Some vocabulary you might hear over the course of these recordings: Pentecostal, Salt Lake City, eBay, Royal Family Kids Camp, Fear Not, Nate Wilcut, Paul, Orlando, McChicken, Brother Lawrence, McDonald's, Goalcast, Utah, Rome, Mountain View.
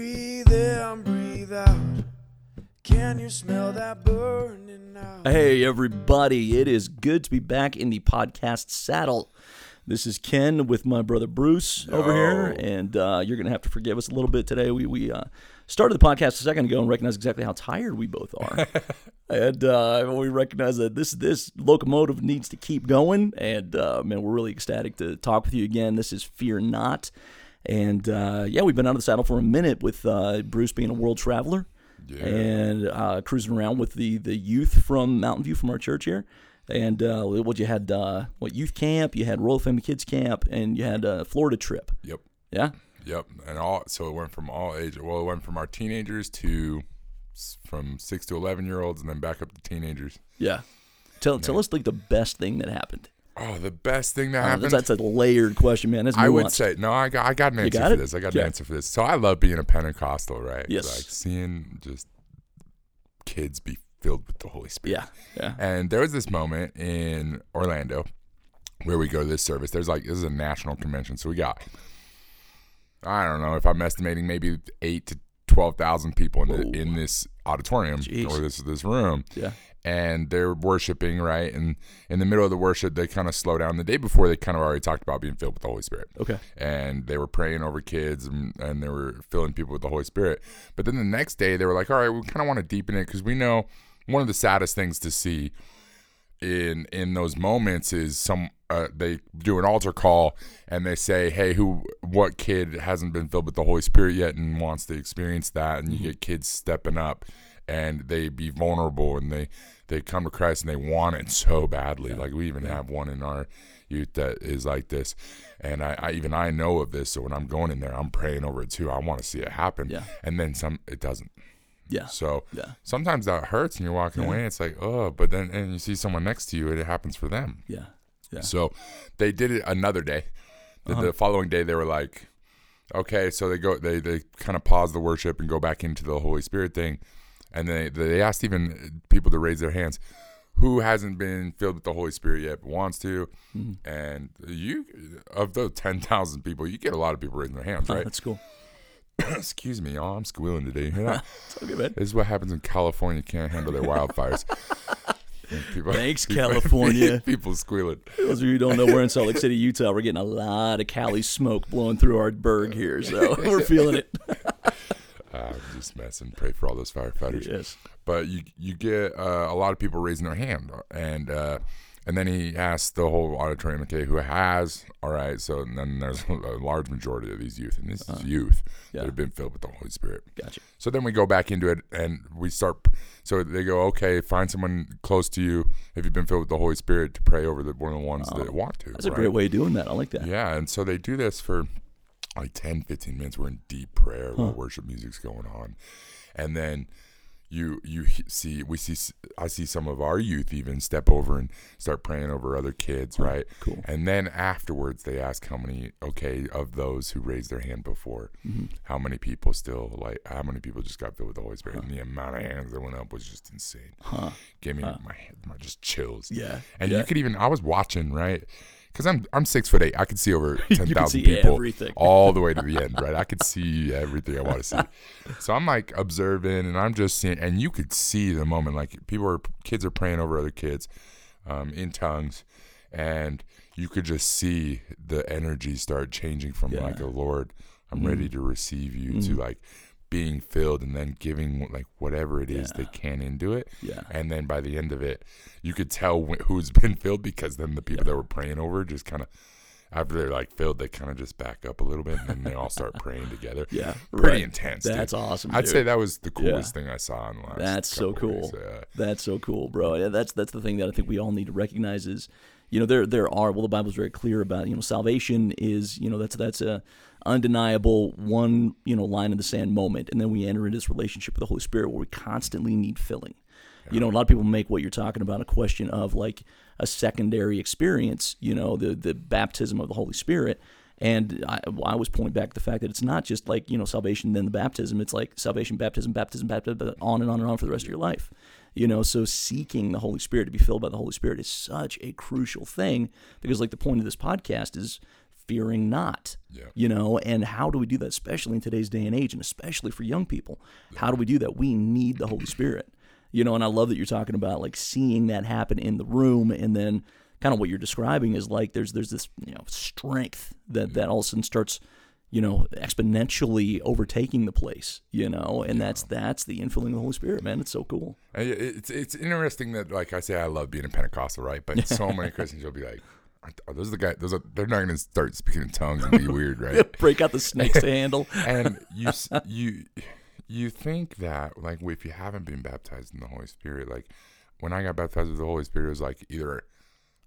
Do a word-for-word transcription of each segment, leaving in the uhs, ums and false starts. Breathe in, breathe out. Can you smell that burning out? Hey, everybody. It is good to be back in the podcast saddle. This is Ken with my brother Bruce over oh. here, and uh, you're going to have to forgive us a little bit today. We we uh, started the podcast a second ago and recognized exactly how tired we both are. and uh, we recognize that this this locomotive needs to keep going, and uh, man, we're really ecstatic to talk with you again. This is Fear Not, and uh, yeah, we've been out of the saddle for a minute with uh, Bruce being a world traveler yeah. and uh, cruising around with the, the youth from Mountain View from our church here. And uh, what you had, uh, what youth camp, you had Royal Family Kids Camp, and you had a Florida trip. Yep. Yeah. Yep. And all so it went from all ages. Well, it went from our teenagers to from six to eleven year olds, and then back up to teenagers. Yeah. Tell and tell then, us like the best thing that happened. Oh, the best thing that oh, happened. That's, that's a layered question, man. That's nuanced. I would say no. I got I got an answer got for it? this. I got yeah. an answer for this. So I love being a Pentecostal, right? Yes. Like seeing just kids be filled with the Holy Spirit. Yeah, yeah. And there was this moment in Orlando where we go to this service. There's like, this is a national convention. So we got, I don't know if I'm estimating maybe eight to twelve thousand people in, the, in this auditorium Jeez. or this this room. Yeah. And they're worshiping, right? And in the middle of the worship, they kind of slow down. The day before, they kind of already talked about being filled with the Holy Spirit. Okay. And they were praying over kids, and, and they were filling people with the Holy Spirit. But then the next day, they were like, all right, we kind of want to deepen it because we know one of the saddest things to see in in those moments is some uh, they do an altar call and they say, hey, who what kid hasn't been filled with the Holy Spirit yet and wants to experience that? And you mm-hmm. get kids stepping up and they be vulnerable and they they come to Christ and they want it so badly. Yeah. Like we even yeah. have one in our youth that is like this, and I, I even I know of this. So when I'm going in there, I'm praying over it too. I want to see it happen. Yeah. And then some, it doesn't. Yeah. So yeah. sometimes that hurts and you're walking yeah. away and it's like, oh, but then and you see someone next to you and it happens for them. Yeah. Yeah. So they did it another day. The, uh-huh. the following day they were like, okay, so they go they, they kind of pause the worship and go back into the Holy Spirit thing. And they they asked even people to raise their hands. Who hasn't been filled with the Holy Spirit yet but wants to? Mm-hmm. And you of those ten thousand people, you get a lot of people raising their hands, right? Oh, that's cool. Excuse me, y'all. I'm squealing today. You hear that? Okay, man. This is what happens when California can't handle their wildfires. people, Thanks, people, California. People squealing. Those of you who don't know, we're in Salt Lake City, Utah. We're getting a lot of Cali smoke blowing through our burg here, so we're feeling it. I'm uh, just messing. Pray for all those firefighters. Yes. But you you get uh, a lot of people raising their hand, and uh, and then he asks the whole auditorium, okay, who has? All right. So and then there's a large majority of these youth, and this uh, is youth yeah. that have been filled with the Holy Spirit. Gotcha. So then we go back into it, and we start. So they go, okay, find someone close to you if you've been filled with the Holy Spirit to pray over the one of the ones wow. that want to. That's right? A great way of doing that. I like that. Yeah, and so they do this for like ten, fifteen minutes. We're in deep prayer huh. while worship music's going on, and then you you see we see I see some of our youth even step over and start praying over other kids, huh. right? Cool. And then afterwards they ask how many okay of those who raised their hand before, mm-hmm. how many people still like how many people just got filled with the Holy Spirit, huh. and the amount of hands that went up was just insane. Huh. Gave me huh. my head, my just chills. Yeah, and yeah. you could even I was watching right. Because I'm I'm six foot eight, I could see over ten thousand people everything. all the way to the end, right? I could see everything I want to see. So I'm like observing, and I'm just seeing, and you could see the moment, like people are kids are praying over other kids, um, in tongues, and you could just see the energy start changing from yeah. like, oh, Lord, I'm mm. ready to receive you, mm. to like being filled, and then giving like whatever it is yeah. they can into it, yeah. and then by the end of it, you could tell wh- who's been filled, because then the people yeah. that were praying over just kind of, after they're like filled, they kind of just back up a little bit, and then they all start praying together. Yeah, pretty right. intense. That's dude. awesome. I'd dude. say that was the coolest yeah. thing I saw in the last. That's so cool. Yeah. That's so cool, bro. Yeah, that's that's the thing that I think we all need to recognize is, you know, there there are well, the Bible's very clear about you know salvation is you know that's that's a undeniable one, you know, line in the sand moment, and then we enter into this relationship with the Holy Spirit where we constantly need filling. Yeah. You know, a lot of people make what you're talking about a question of like a secondary experience, you know, the the baptism of the Holy Spirit. And I, I always point back to the fact that it's not just like, you know, salvation, then the baptism. It's like salvation, baptism, baptism, baptism, on and on and on for the rest of your life. You know, so seeking the Holy Spirit, to be filled by the Holy Spirit, is such a crucial thing, because like the point of this podcast is fearing not, yeah. you know, and how do we do that, especially in today's day and age, and especially for young people? Yeah. How do we do that? We need the Holy Spirit, you know, and I love that you're talking about like seeing that happen in the room, and then kind of what you're describing is like there's there's this, you know, strength that, yeah. that all of a sudden starts, you know, exponentially overtaking the place, you know, and yeah. that's that's the infilling of the Holy Spirit, man. It's so cool. It's it's interesting that, like I say, I love being a Pentecostal, right? But so many Christians will be like, are those the guys? Those are, they're not going to start speaking in tongues and be weird, right? Break out the snakes to handle. And you you you think that, like, if you haven't been baptized in the Holy Spirit, like when I got baptized with the Holy Spirit, it was like either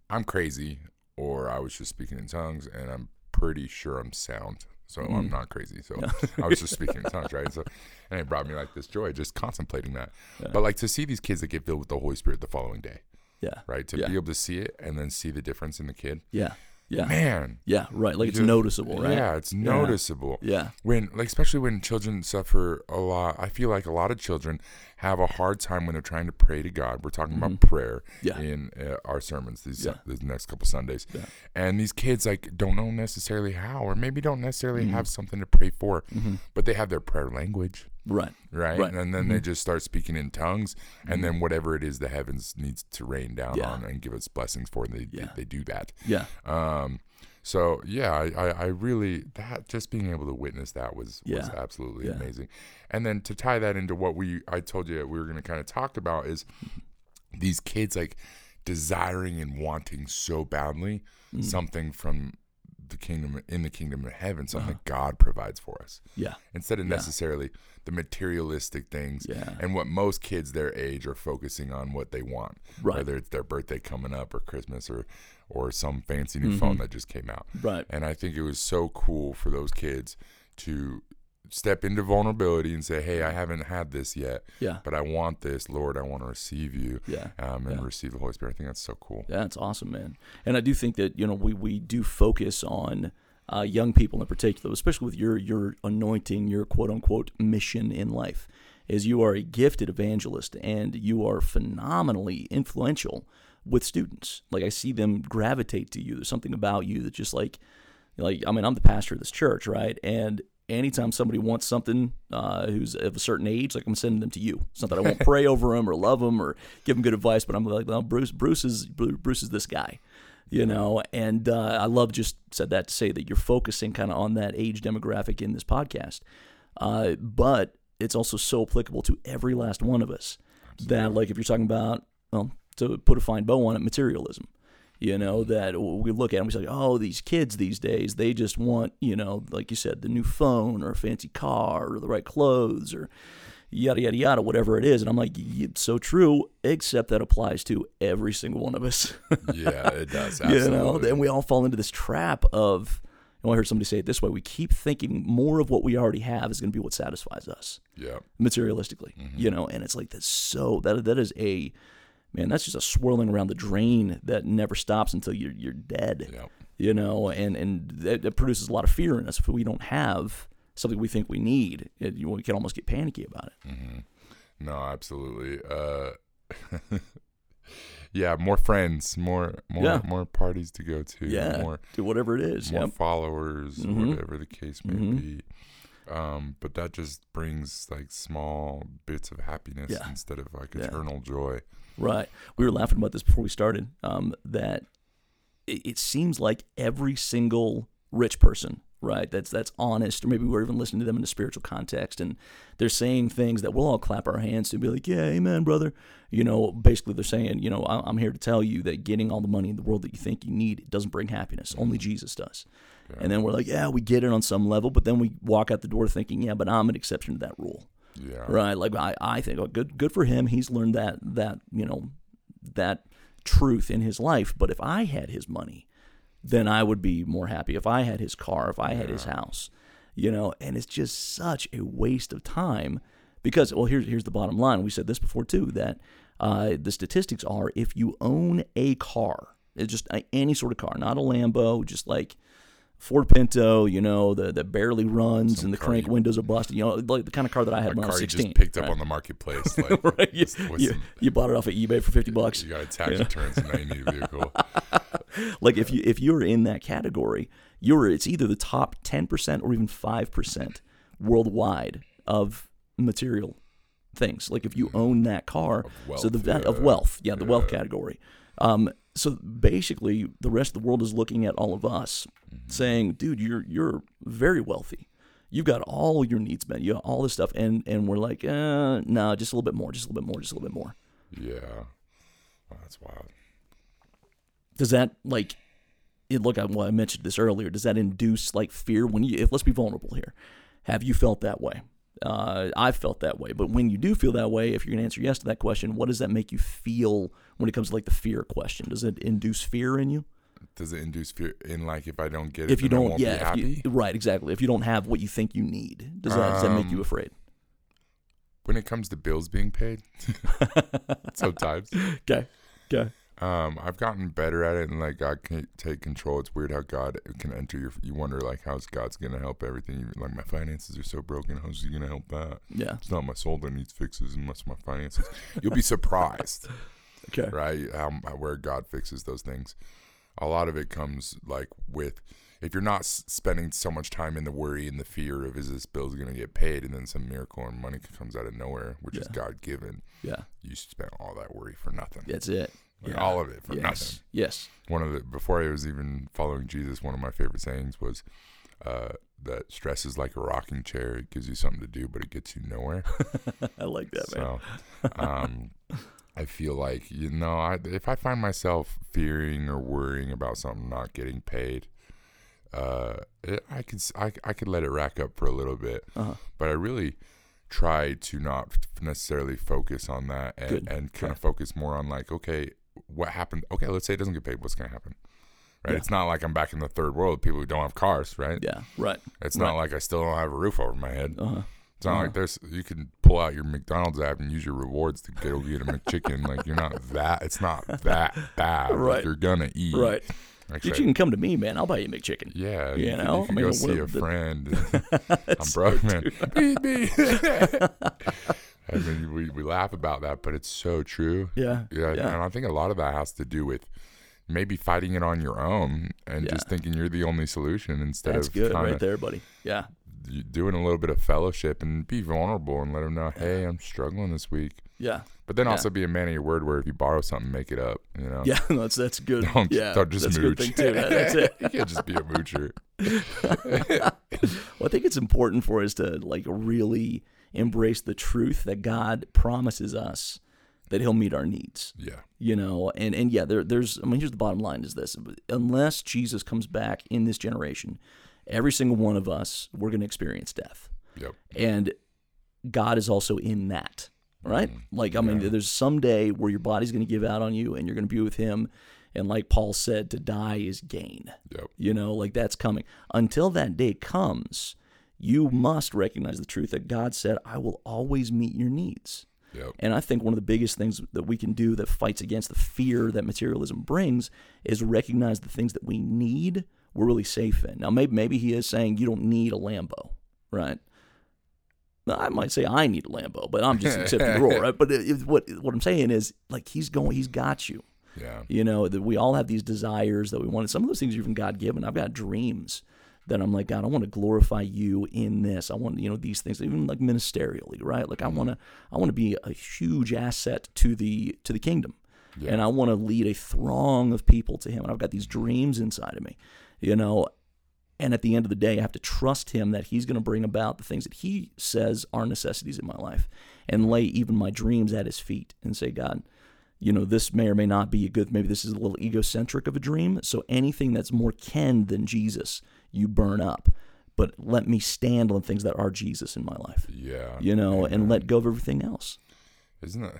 I'm crazy or I was just speaking in tongues, and I'm pretty sure I'm sound. So mm. I'm not crazy. So no. I was just speaking in tongues, right? So, and it brought me like this joy just contemplating that. Yeah. But like to see these kids that get filled with the Holy Spirit the following day. Yeah. Right? To yeah. be able to see it and then see the difference in the kid. Yeah. Yeah. Man. Yeah. Right. Like it's just noticeable, right? Yeah. It's yeah. noticeable. Yeah. When, like, especially when children suffer a lot, I feel like a lot of children have a hard time when they're trying to pray to God. We're talking mm-hmm. about prayer yeah. in uh, our sermons these yeah. the next couple Sundays. Yeah. And these kids, like, don't know necessarily how, or maybe don't necessarily mm-hmm. have something to pray for, mm-hmm. but they have their prayer language. Right. Right. right. And then mm-hmm. they just start speaking in tongues, and mm-hmm. then whatever it is the heavens needs to rain down yeah. on and give us blessings for, and they, yeah. they, they do that. Yeah. Um, so yeah, I, I, I really, that just being able to witness that was, yeah. was absolutely yeah. amazing. And then to tie that into what we, I told you we were going to kind of talk about is these kids like desiring and wanting so badly mm-hmm. something from the kingdom, in the kingdom of heaven, something uh-huh. that God provides for us. Yeah. Instead of yeah. necessarily the materialistic things yeah. and what most kids their age are focusing on what they want, right. whether it's their birthday coming up or Christmas or, or some fancy new mm-hmm. phone that just came out. Right. And I think it was so cool for those kids to step into vulnerability and say, hey, I haven't had this yet, yeah. but I want this, Lord, I want to receive you yeah. um, and yeah. receive the Holy Spirit. I think that's so cool. Yeah, it's awesome, man. And I do think that, you know, we, we do focus on uh, young people in particular, especially with your, your anointing, your quote unquote mission in life, is you are a gifted evangelist and you are phenomenally influential with students. Like I see them gravitate to you. There's something about you that just like, like, I mean, I'm the pastor of this church, right? And anytime somebody wants something uh, who's of a certain age, like I'm sending them to you. It's not that I won't pray over them or love them or give them good advice, but I'm like, well, Bruce, Bruce is Bruce is this guy, you know. And uh, I love just said that to say that you're focusing kind of on that age demographic in this podcast, uh, but it's also so applicable to every last one of us. Absolutely. That like if you're talking about, well, to put a fine bow on it, materialism. You know, that we look at and we say, oh, these kids these days, they just want, you know, like you said, the new phone or a fancy car or the right clothes or yada, yada, yada, whatever it is. And I'm like, it's so true, except that applies to every single one of us. Yeah, it does. Absolutely. You know, and we all fall into this trap of, and I heard somebody say it this way, we keep thinking more of what we already have is going to be what satisfies us. Yeah. Materialistically, mm-hmm. you know, and it's like that's so, that that is a... Man, that's just a swirling around the drain that never stops until you're you're dead, yep. you know, and, and that, that produces a lot of fear in us. If we don't have something we think we need, it, you, we can almost get panicky about it. Mm-hmm. No, absolutely. Uh, yeah, more friends, more more, yeah. more parties to go to. Yeah, more, to whatever it is. More yep. followers, mm-hmm. whatever the case may mm-hmm. be. Um, but that just brings like small bits of happiness yeah. instead of like eternal yeah. joy. Right. We were laughing about this before we started, um, that it, it seems like every single rich person, right, that's that's honest, or maybe we're even listening to them in a spiritual context, and they're saying things that we'll all clap our hands to and be like, yeah, amen, brother. You know, basically they're saying, you know, I'm here to tell you that getting all the money in the world that you think you need, it doesn't bring happiness. Only Jesus does. Yeah. And then we're like, yeah, we get it on some level, but then we walk out the door thinking, yeah, but I'm an exception to that rule. Yeah. Right. Like I, I think oh, good, good for him. He's learned that, that, you know, that truth in his life. But if I had his money, then I would be more happy. If I had his car, if I yeah. had his house, you know, and it's just such a waste of time because, well, here's, here's the bottom line. We said this before too, that, uh, the statistics are if you own a car, it's just a, any sort of car, not a Lambo, just like Ford Pinto, you know, the that barely runs Some and the crank you, windows are busted, you know, like the kind of car that I had when I was sixteen. A car you just picked right? up on the marketplace. Like, right? You, you, some, you bought it off of eBay for fifty bucks. You got a tax yeah. returns and now you need a vehicle. Like, if you if you're in that category, you're it's either the top ten percent or even five percent worldwide of material things. Like, if you own that car, of wealth, so the yeah. of wealth, yeah, the yeah. wealth category. Um, so basically, the rest of the world is looking at all of us, mm-hmm. saying, "Dude, you're you're very wealthy. You've got all your needs met. You got all this stuff," and and we're like, uh, "No, just a little bit more, just a little bit more, just a little bit more." Yeah, wow, that's wild. Does that like? It, look, I, well, I mentioned this earlier. Does that induce like fear when you? If, let's be vulnerable here. Have you felt that way? Uh, I've felt that way. But when you do feel that way, if you're going to answer yes to that question, what does that make you feel when it comes to like the fear question? Does it induce fear in you? Does it induce fear in like if I don't get it, if you don't, I won't yeah, be happy? You, right, exactly. If you don't have what you think you need, does that, um, does that make you afraid? When it comes to bills being paid, sometimes. Okay, okay. Um, I've gotten better at it, and like God can take control. It's weird how God can enter your. You wonder like how's God's gonna help everything. Like my finances are so broken. How's He gonna help that? Yeah, it's not my soul that needs fixes, unless my finances. You'll be surprised. Okay, right? How um, where God fixes those things. A lot of it comes like with if you're not spending so much time in the worry and the fear of is this bill's gonna get paid, and then some miracle and money comes out of nowhere, which yeah. is God given. Yeah, you spent all that worry for nothing. That's it. Like yeah. all of it for yes. nothing. Yes. One of the before I was even following Jesus, one of my favorite sayings was uh, that stress is like a rocking chair. It gives you something to do, but it gets you nowhere. I like that, so, man. um, I feel like you know, I, if I find myself fearing or worrying about something not getting paid, uh, it, I could I, I could let it rack up for a little bit, uh-huh. but I really. Try to not necessarily focus on that and, and kind okay. of focus more on like, okay, what happened? Okay, let's say it doesn't get paid. What's going to happen? Right. Yeah. It's not like I'm back in the third world. People who don't have cars, right? Yeah, right. It's right. not like I still don't have a roof over my head. Uh-huh. It's not uh-huh. like there's you can pull out your McDonald's app and use your rewards to go get a McChicken. Like you're not that. It's not that bad. Right. Like you're gonna eat. Right. Actually, you can come to me, man. I'll buy you a McChicken. Yeah. You, you know? You can I mean, go see a the... friend. I'm broke, man. I mean, we, we laugh about that, but it's so true. Yeah, yeah. Yeah. And I think a lot of that has to do with maybe fighting it on your own and yeah. just thinking you're the only solution instead That's of good right there, buddy. Yeah. Doing a little bit of fellowship and be vulnerable and let them know, hey, I'm struggling this week. Yeah. But then yeah. also be a man of your word where if you borrow something, make it up, you know? Yeah, that's that's good. Don't, yeah, don't just that's mooch. That's a good thing, too. That, that's it. You can't just be a moocher. Well, I think it's important for us to, like, really embrace the truth that God promises us that He'll meet our needs. Yeah. You know, and, and yeah, there there's, I mean, here's the bottom line is this. Unless Jesus comes back in this generation, every single one of us, we're going to experience death. Yep. And God is also in that. Right? Like, I mean, yeah. there's some day where your body's going to give out on you and you're going to be with Him. And like Paul said, to die is gain. Yep. You know, like that's coming. Until that day comes, you must recognize the truth that God said, I will always meet your needs. Yep. And I think one of the biggest things that we can do that fights against the fear that materialism brings is recognize the things that we need we're really safe in. Now, maybe, maybe He is saying you don't need a Lambo, right? I might say I need a Lambo, but I'm just accepting the role, right? But it, it, what what I'm saying is, like, he's going, he's got you. Yeah. You know, that we all have these desires that we want. Some of those things are even God-given. I've got dreams that I'm like, God, I want to glorify you in this. I want, you know, these things, even like ministerially, right? Like, I mm-hmm. want to, I want to be a huge asset to the to the kingdom, yeah. and I want to lead a throng of people to Him. And I've got these dreams inside of me, you know. And at the end of the day, I have to trust Him that He's going to bring about the things that He says are necessities in my life and lay even my dreams at His feet and say, God, you know, this may or may not be a good, maybe this is a little egocentric of a dream. So anything that's more Ken than Jesus, you burn up. But let me stand on things that are Jesus in my life. Yeah. You know, amen. And let go of everything else. Isn't it?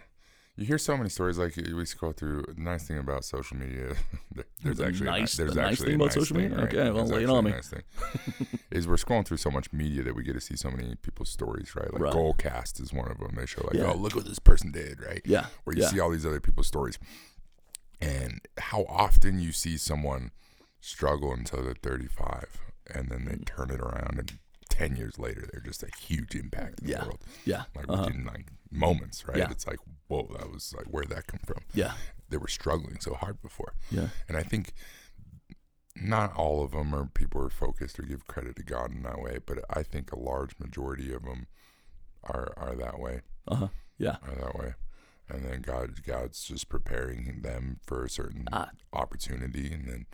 You hear so many stories like we scroll through. The nice thing about social media, there's actually nice, there's the nice actually thing about nice social thing, media. Right? Okay, well, lay it on me. Nice is we're scrolling through so much media that we get to see so many people's stories, right? Like right. Goalcast is one of them. They show like, yeah. oh, look what this person did, right? Yeah, where you yeah. see all these other people's stories, and how often you see someone struggle until they're thirty-five, and then they turn it around and. Ten years later, they're just a huge impact in the yeah. world. Yeah, like uh-huh. within like moments, right? Yeah. It's like, whoa, that was like where that come from. Yeah, they were struggling so hard before. Yeah, and I think not all of them are people who are focused or give credit to God in that way, but I think a large majority of them are are that way. Uh-huh. Yeah. Are that way. And then God, God's just preparing them for a certain uh, opportunity, and then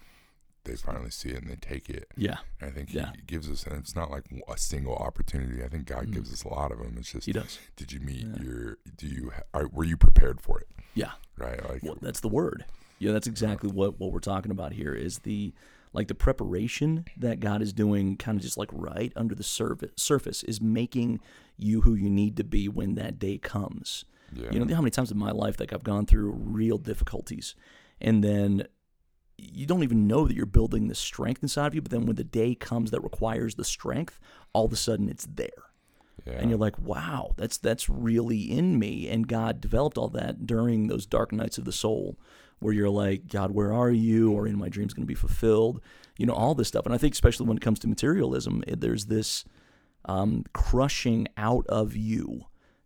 they finally see it and they take it. Yeah. And I think yeah. He gives us, and it's not like a single opportunity. I think God mm. gives us a lot of them. It's just, He does. Did you meet yeah. your, do you, are, were you prepared for it? Yeah. Right. Like, well, that's the word. Yeah, that's exactly yeah. what, what we're talking about here is the, like the preparation that God is doing kind of just like right under the surface, surface is making you who you need to be when that day comes. Yeah. You know, how many times in my life, like I've gone through real difficulties, and then you don't even know that you're building the strength inside of you, but then when the day comes that requires the strength, all of a sudden it's there. Yeah. And you're like, wow, that's that's really in me. And God developed all that during those dark nights of the soul where you're like, God, where are you? Or in my dreams going to be fulfilled? You know, all this stuff. And I think especially when it comes to materialism, there's this um, crushing out of you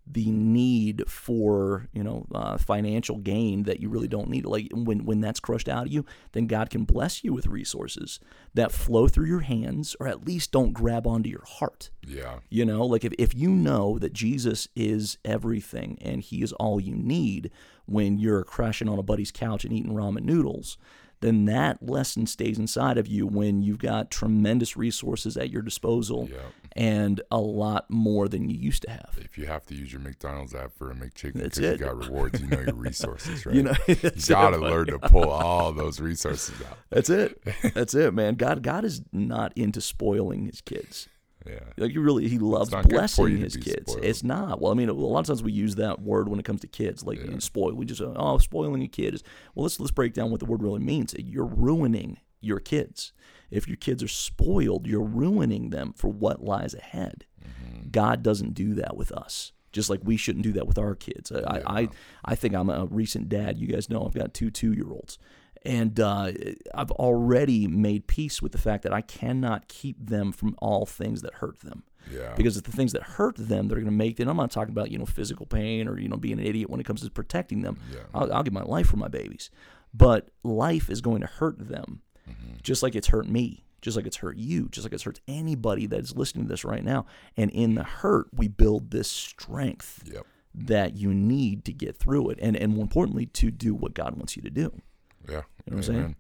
the need for, you know, uh, financial gain that you really don't need. Like when, when that's crushed out of you, then God can bless you with resources that flow through your hands, or at least don't grab onto your heart. Yeah. You know, like if, if you know that Jesus is everything and He is all you need when you're crashing on a buddy's couch and eating ramen noodles, then that lesson stays inside of you when you've got tremendous resources at your disposal yep. and a lot more than you used to have. If you have to use your McDonald's app for a McChicken because you got rewards, you know your resources, right? You know, you got to learn to pull all those resources out. That's it. That's it, man. God God is not into spoiling His kids. Yeah. Like he really, he loves blessing his kids. Spoiled. It's not. Well, I mean, a lot of times we use that word when it comes to kids, like yeah. you know, spoil. We just oh, spoiling your kid is. Well, let's let's break down what the word really means. You're ruining your kids. If your kids are spoiled, you're ruining them for what lies ahead. Mm-hmm. God doesn't do that with us. Just like we shouldn't do that with our kids. I, yeah. I, I think I'm a recent dad. You guys know I've got two two-year-olds. And uh, I've already made peace with the fact that I cannot keep them from all things that hurt them. Yeah. Because it's the things that hurt them that are going to make them. I'm not talking about, you know, physical pain or, you know, being an idiot when it comes to protecting them. Yeah. I'll, I'll give my life for my babies. But life is going to hurt them mm-hmm. just like it's hurt me, just like it's hurt you, just like it's hurt anybody that is listening to this right now. And in the hurt, we build this strength yep. that you need to get through it. And, and more importantly, to do what God wants you to do. Yeah, you know what I'm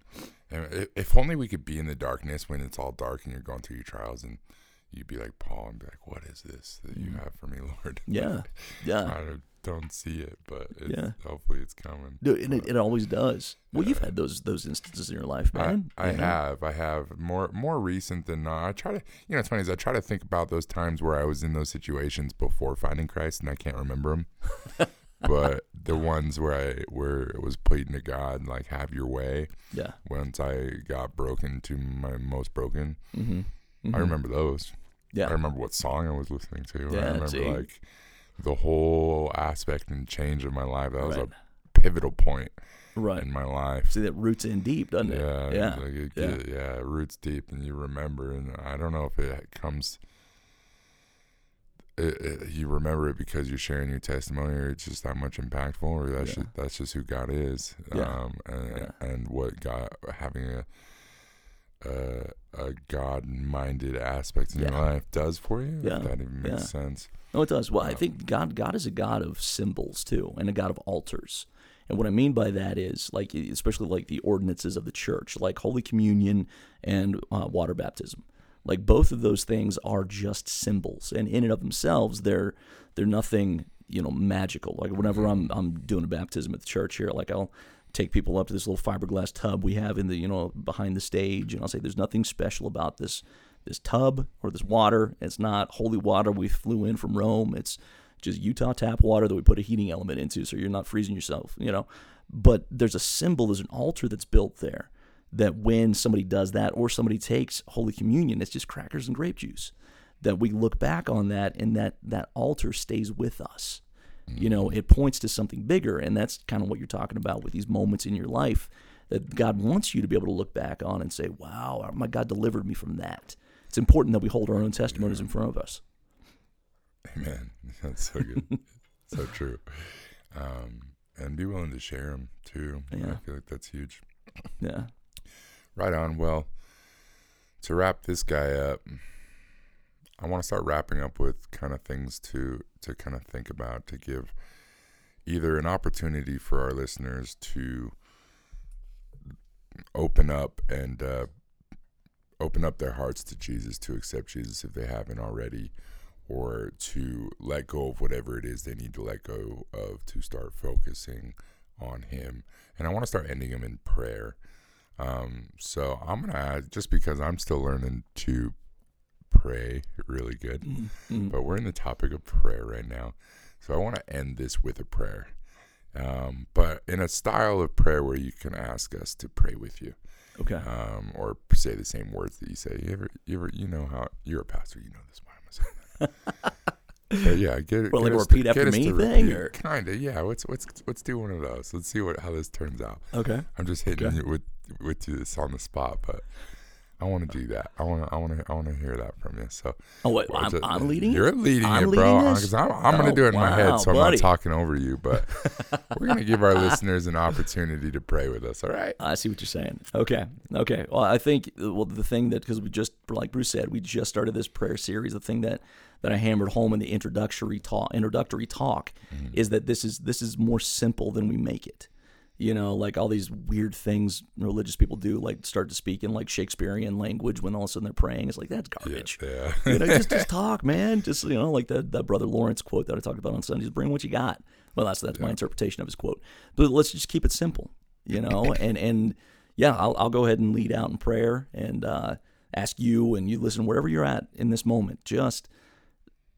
saying? If only we could be in the darkness when it's all dark and you're going through your trials, and you'd be like Paul and be like, "What is this that you have for me, Lord?" Yeah, yeah. I don't see it, but it's, yeah. hopefully it's coming. Dude, and it, it always does. Well, yeah. You've had those those instances in your life, man. I, I you know? have, I have more more recent than not. I try to, you know, it's funny is I try to think about those times where I was in those situations before finding Christ, and I can't remember them. But the ones where I where it was pleading to God, like, have your way. Yeah. Once I got broken to my most broken, mm-hmm. Mm-hmm. I remember those. Yeah. I remember what song I was listening to. Yeah, I remember, see? Like, the whole aspect and change of my life. That was right. a pivotal point right. in my life. See, that roots in deep, doesn't it? Yeah. Yeah. Like it, yeah. It, yeah, it roots deep, and you remember. And I don't know if it comes... It, it, you remember it because you're sharing your testimony, or it's just that much impactful, or that's yeah. just, that's just who God is, yeah. um, and yeah. and what God having a a, a God-minded aspect in yeah. your life does for you. Yeah. If that even makes yeah. sense. No, it does. Well, um, I think God God is a God of symbols too, and a God of altars. And what I mean by that is, like, especially like the ordinances of the church, like Holy Communion and uh, water baptism. Like both of those things are just symbols, and in and of themselves, they're they're nothing, you know, magical. Like whenever I'm I'm doing a baptism at the church here, like I'll take people up to this little fiberglass tub we have in the, you know, behind the stage, and I'll say there's nothing special about this this tub or this water. It's not holy water we flew in from Rome. It's just Utah tap water that we put a heating element into, so you're not freezing yourself, you know. But there's a symbol, there's an altar that's built there. That when somebody does that or somebody takes Holy Communion, it's just crackers and grape juice, that we look back on that and that, that altar stays with us. Mm-hmm. You know, it points to something bigger, and that's kind of what you're talking about with these moments in your life that God wants you to be able to look back on and say, wow, my God delivered me from that. It's important that we hold our own testimonies yeah. in front of us. Amen. That's so good. So true. Um, and be willing to share them too. Yeah. I feel like that's huge. Yeah. Right on. Well, to wrap this guy up, I want to start wrapping up with kind of things to to kind of think about, to give either an opportunity for our listeners to open up and uh, open up their hearts to Jesus, to accept Jesus if they haven't already, or to let go of whatever it is they need to let go of to start focusing on him. And I want to start ending him in prayer. Um, so I'm going to add, just because I'm still learning to pray really good, mm-hmm. but we're in the topic of prayer right now. So I want to end this with a prayer, um, but in a style of prayer where you can ask us to pray with you. Okay. Um, or say the same words that you say. You ever, you ever, you know how, you're a pastor, you know this, why am I saying that? Yeah. Get, well, get like repeat to, after me thing? Or? Kinda, yeah. Let's, let's, let's do one of those. Let's see what how this turns out. Okay. I'm just hitting okay. you with, with you this on the spot, but I want to do that. I want to. I want to. I want to hear that from you. So, oh, wait, well, I'm, just, I'm leading. You're leading I'm it, bro. Because I'm, I'm oh, going to do it in wow, my head, so buddy. I'm not talking over you. But we're going to give our listeners an opportunity to pray with us. All right. I see what you're saying. Okay. Okay. Well, I think well the thing that because we just like Bruce said, we just started this prayer series. The thing that, that I hammered home in the introductory talk introductory talk mm-hmm. is that this is this is more simple than we make it. You know, like all these weird things religious people do, like start to speak in like Shakespearean language when all of a sudden they're praying. It's like, that's garbage. Yeah, yeah. You know, just, just talk, man. Just, you know, like that, that Brother Lawrence quote that I talked about on Sundays, bring what you got. Well, that's that's yeah. my interpretation of his quote. But let's just keep it simple, you know. and, and yeah, I'll, I'll go ahead and lead out in prayer and uh, ask you and you listen wherever you're at in this moment. Just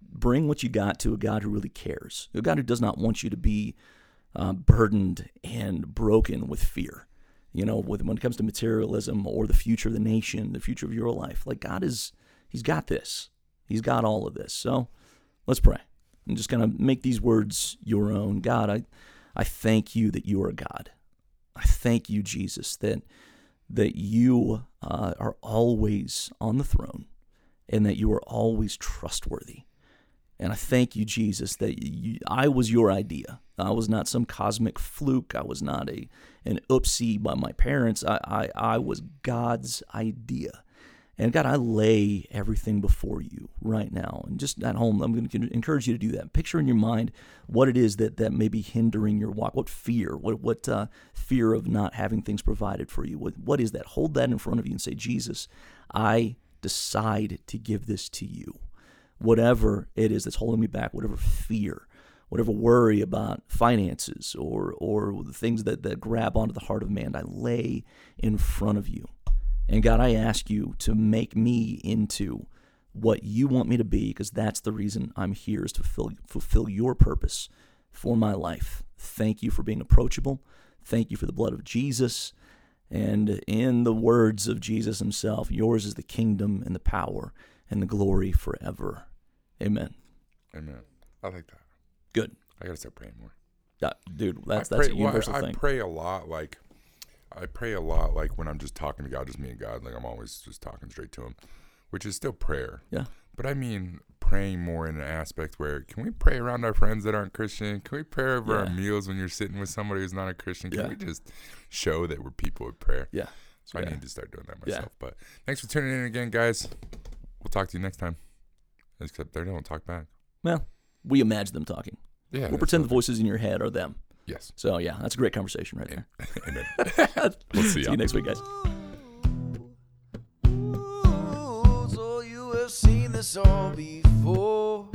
bring what you got to a God who really cares, a God who does not want you to be Uh, burdened and broken with fear, you know, with, when it comes to materialism or the future of the nation, the future of your life. Like God is, he's got this. He's got all of this. So let's pray. I'm just going to make these words your own. God, I, I thank you that you are God. I thank you, Jesus, that, that you uh, are always on the throne and that you are always trustworthy. And I thank you, Jesus, that you, I was your idea. I was not some cosmic fluke. I was not a an oopsie by my parents. I, I, I was God's idea. And God, I lay everything before you right now. And just at home, I'm going to encourage you to do that. Picture in your mind what it is that, that may be hindering your walk. What fear? What what uh, fear of not having things provided for you? What What is that? Hold that in front of you and say, Jesus, I decide to give this to you. Whatever it is that's holding me back, whatever fear, whatever worry about finances or or the things that, that grab onto the heart of man, I lay in front of you. And God, I ask you to make me into what you want me to be, because that's the reason I'm here, is to fulfill, fulfill your purpose for my life. Thank you for being approachable. Thank you for the blood of Jesus. And in the words of Jesus himself, yours is the kingdom and the power and the glory forever. Amen. Amen. I like that. Good. I got to start praying more. Uh, dude, that's I that's pray, a universal well, I, thing. I pray a lot like I pray a lot like when I'm just talking to God, just me and God, like I'm always just talking straight to him, which is still prayer. Yeah. But I mean praying more in an aspect where, can we pray around our friends that aren't Christian? Can we pray over yeah. our meals when you're sitting with somebody who's not a Christian? Can yeah. we just show that we're people of prayer? Yeah. So yeah. I need to start doing that myself. Yeah. But thanks for tuning in again, guys. We'll talk to you next time. Except they don't talk back. Well, we imagine them talking. Yeah, we'll pretend okay. the voices in your head are them. Yes. So, yeah, that's a great conversation right there. Amen. We'll see, see you next week, guys. Ooh, ooh, so you have seen this all before.